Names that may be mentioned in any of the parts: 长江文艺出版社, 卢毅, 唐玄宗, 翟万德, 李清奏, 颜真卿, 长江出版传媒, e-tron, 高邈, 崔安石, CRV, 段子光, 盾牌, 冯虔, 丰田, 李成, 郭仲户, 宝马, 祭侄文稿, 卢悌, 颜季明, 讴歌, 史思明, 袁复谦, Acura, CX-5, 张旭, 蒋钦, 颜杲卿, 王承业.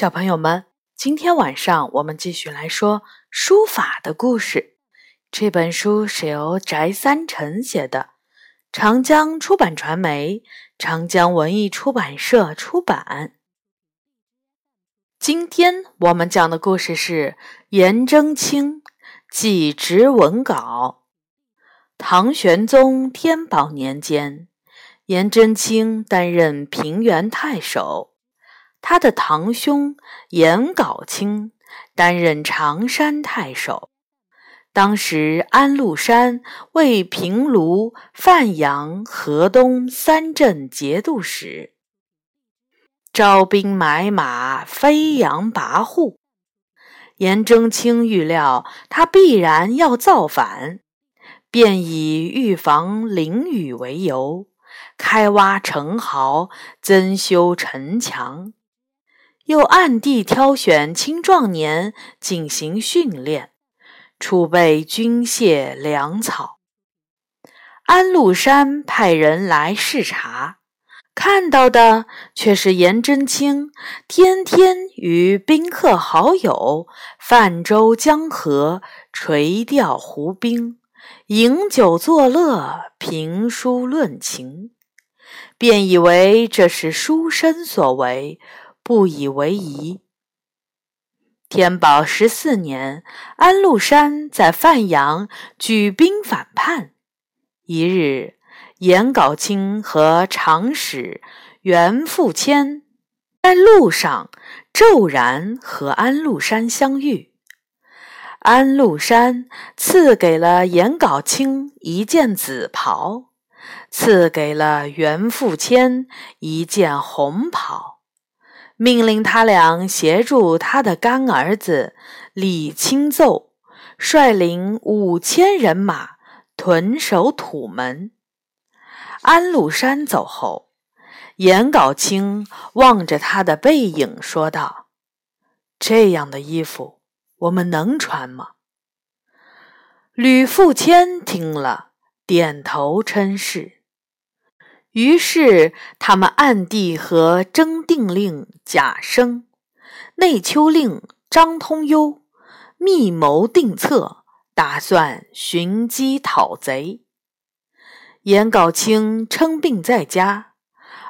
小朋友们，今天晚上我们继续来说书法的故事。这本书是由翟三成写的，长江出版传媒、长江文艺出版社出版。今天我们讲的故事是颜真卿祭侄文稿。唐玄宗天宝年间，颜真卿担任平原太守，他的堂兄颜杲卿担任常山太守。当时安禄山为平卢、范阳、河东三镇节度使，招兵买马，飞扬跋扈。颜真卿预料他必然要造反，便以预防淋雨为由，开挖城壕，增修城墙，又暗地挑选青壮年进行训练，储备军械粮草。安禄山派人来视察，看到的却是颜真卿天天与宾客好友泛舟江河，垂钓湖滨，饮酒作乐，评书论情，便以为这是书生所为，不以为疑。天宝14年，安禄山在范阳举兵反叛。一日，颜杲卿和常使袁复谦在路上骤然和安禄山相遇。安禄山赐给了颜杲卿一件紫袍，赐给了袁复谦一件红袍，命令他俩协助他的干儿子李清奏率领5000人马屯守土门。安禄山走后，颜杲卿望着他的背影说道：“这样的衣服我们能穿吗？”吕复谦听了，点头称是。于是他们暗地和征定令贾生、内丘令张通幽密谋定策，打算寻机讨贼。颜杲卿称病在家，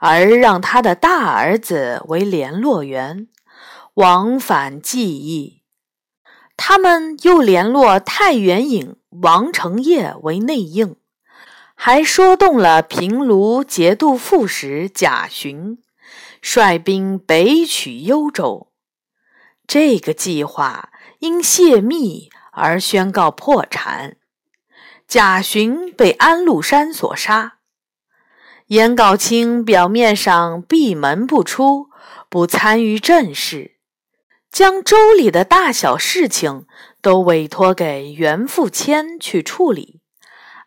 而让他的大儿子为联络员，往返济邑。他们又联络太原尹王承业为内应，还说动了平卢节度副使贾询，率兵北取幽州。这个计划因泄密而宣告破产，贾询被安禄山所杀。颜杲卿表面上闭门不出，不参与政事，将州里的大小事情都委托给袁复谦去处理，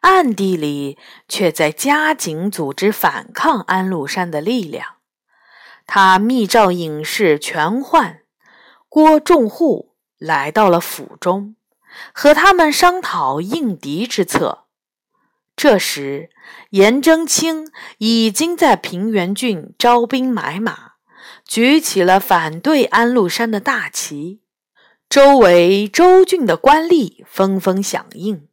暗地里却在加紧组织反抗安禄山的力量。他密召隐士全焕、郭仲户来到了府中，和他们商讨应敌之策。这时，颜真卿已经在平原郡招兵买马，举起了反对安禄山的大旗，周围州郡的官吏纷纷响应。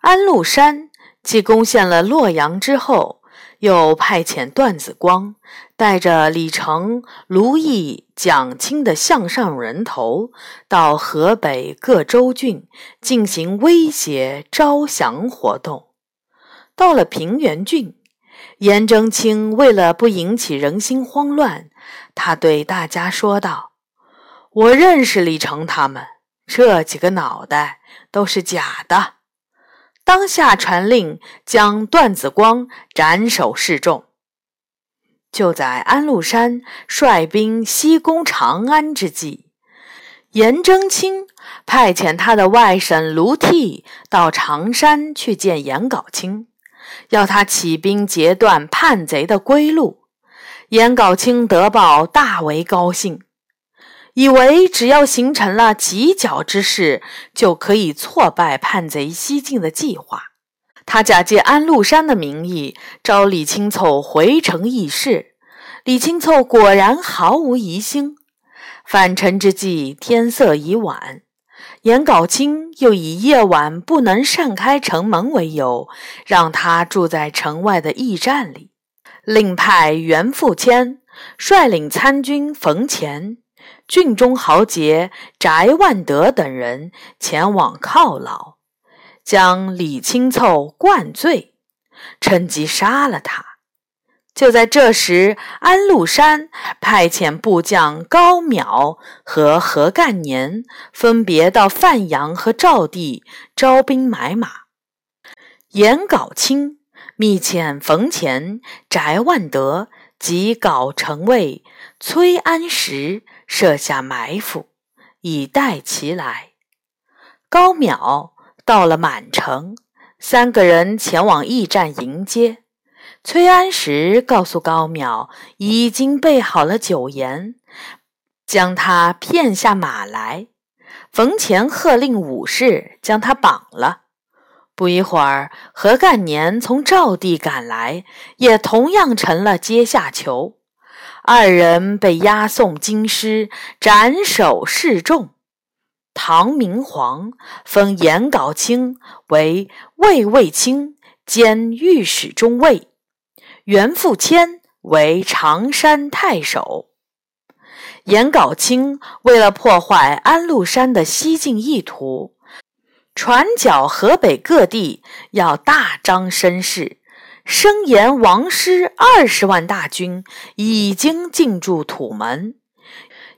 安禄山既攻陷了洛阳之后，又派遣段子光带着李成、卢毅、蒋钦的项上人头到河北各州郡进行威胁招降活动。到了平原郡，颜真卿为了不引起人心慌乱，他对大家说道：“我认识李成他们，这几个脑袋都是假的。”当下传令将段子光斩首示众。就在安禄山率兵西攻长安之际，颜真卿派遣他的外甥卢悌到常山去见颜杲卿，要他起兵截断叛贼的归路。颜杲卿得报大为高兴，以为只要形成了犄角之势，就可以挫败叛贼西进的计划。他假借安禄山的名义招李清凑回城议事，李清凑果然毫无疑心，反晨之际，天色已晚，颜杲卿又以夜晚不能擅开城门为由，让他住在城外的驿站里，另派袁复谦率领参军冯虔、郡中豪杰翟万德等人前往犒劳，将李清凑灌醉，趁机杀了他。就在这时，安禄山派遣部将高邈和何干年分别到范阳和赵地招兵买马，颜杲卿密遣冯虔、翟万德及镐城尉崔安石设下埋伏，以待其来。高邈到了满城，三个人前往驿站迎接。崔安石告诉高邈已经备好了酒筵，将他骗下马来。冯虔喝令武士将他绑了。不一会儿，何干年从赵地赶来，也同样成了阶下囚。二人被押送京师，斩首示众。唐明皇封颜杲卿为卫尉卿兼御史中尉，袁复谦为常山太守。颜杲卿为了破坏安禄山的西进意图，传剿河北各地，要大张声势，声言王师20万大军已经进驻土门，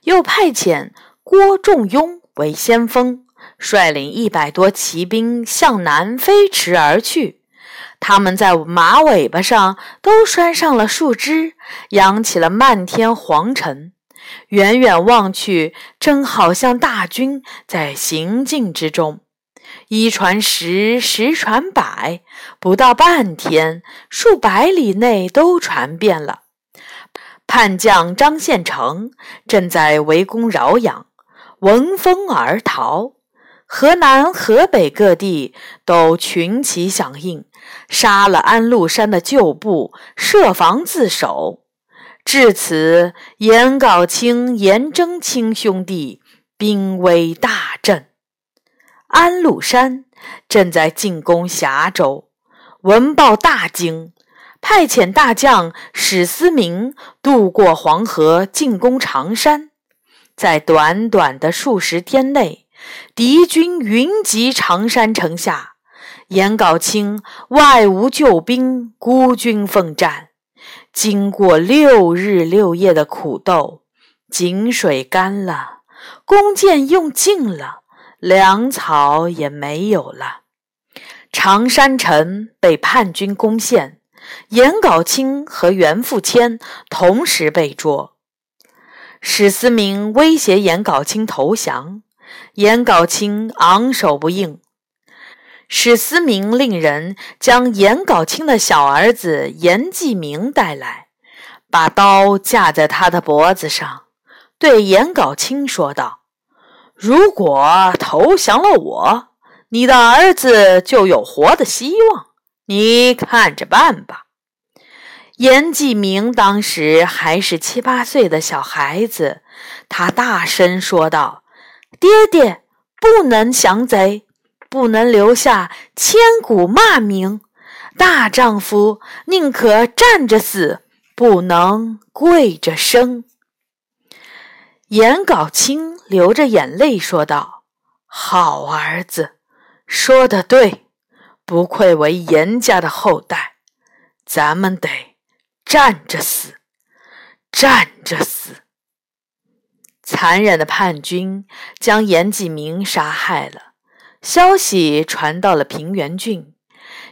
又派遣郭仲雍为先锋，率领100多骑兵向南飞驰而去。他们在马尾巴上都拴上了树枝，扬起了漫天黄尘，远远望去，正好像大军在行进之中。一传十，十传百，不到半天，数百里内都传遍了。叛将张献诚正在围攻饶阳，闻风而逃。河南、河北各地都群起响应，杀了安禄山的旧部，设防自守。至此，颜杲卿、颜征卿兄弟兵威大振。安禄山正在进攻峡州，闻报大惊，派遣大将史思明渡过黄河进攻常山。在短短的数十天内，敌军云集常山城下，颜杲卿外无救兵，孤军奋战。经过6日6夜的苦斗，井水干了，弓箭用尽了，粮草也没有了。常山城被叛军攻陷，颜杲卿和袁复谦同时被捉。史思明威胁颜杲卿投降，颜杲卿昂首不应。史思明令人将颜杲卿的小儿子颜季明带来，把刀架在他的脖子上，对颜杲卿说道：如果投降了我，你的儿子就有活的希望，你看着办吧。颜季明当时还是7、8岁的小孩子，他大声说道：爹爹，不能降贼，不能留下千古骂名，大丈夫宁可站着死，不能跪着生。颜杲卿流着眼泪说道：好儿子，说得对，不愧为颜家的后代，咱们得站着死，站着死。残忍的叛军将颜季明杀害了，消息传到了平原郡。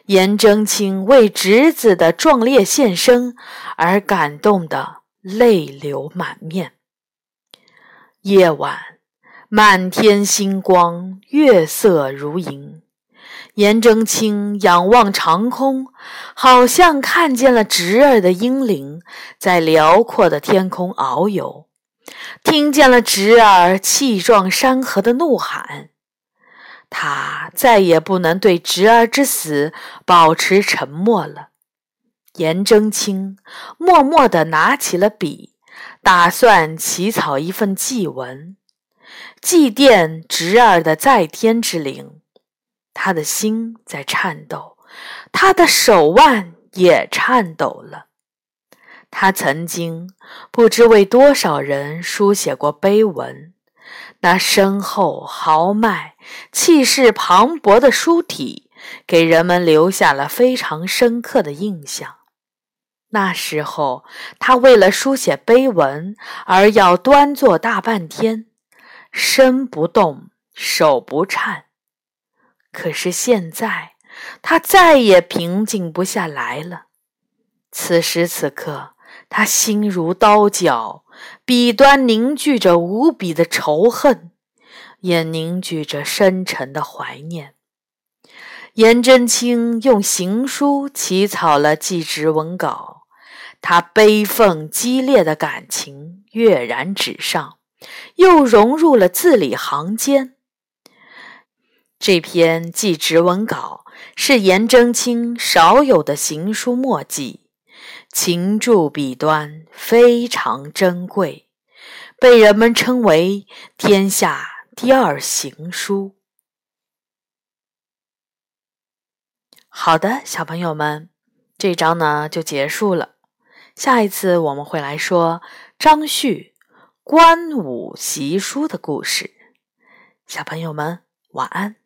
颜征卿为侄子的壮烈献身而感动得泪流满面。夜晚，满天星光，月色如银。颜征卿仰望长空，好像看见了侄儿的英灵在辽阔的天空遨游，听见了侄儿气壮山河的怒喊。他再也不能对侄儿之死保持沉默了。颜征卿默默地拿起了笔，打算起草一份祭文，祭奠侄儿的在天之灵。他的心在颤抖，他的手腕也颤抖了。他曾经不知为多少人书写过碑文，那深厚豪迈、气势磅礴的书体给人们留下了非常深刻的印象。那时候，他为了书写碑文而要端坐大半天，身不动，手不颤。可是现在，他再也平静不下来了。此时此刻，他心如刀绞，笔端凝聚着无比的仇恨，也凝聚着深沉的怀念。颜真卿用行书起草了祭侄文稿，他悲愤激烈的感情跃然纸上，又融入了字里行间。这篇祭侄文稿是颜真卿少有的行书墨迹，情铸笔端，非常珍贵，被人们称为天下第二行书。好的，小朋友们，这章呢就结束了。下一次我们会来说张旭《官武习书》的故事。小朋友们，晚安。